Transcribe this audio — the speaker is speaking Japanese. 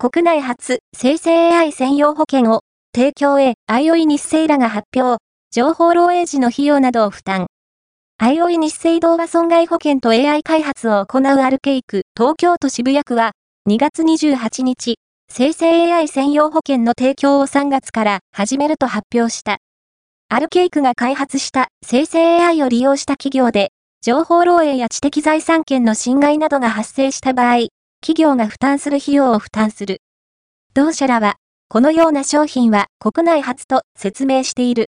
国内初生成 AI 専用保険を提供へ、あいおいニッセイらが発表、情報漏洩時の費用などを負担。あいおいニッセイ同和損害保険と AI 開発を行うArchaic東京都渋谷区は、2月28日、生成 AI 専用保険の提供を3月から始めると発表した。Archaicが開発した生成 AI を利用した企業で、情報漏洩や知的財産権の侵害などが発生した場合、企業が負担する費用を負担する。同社らは、このような商品は国内初と説明している。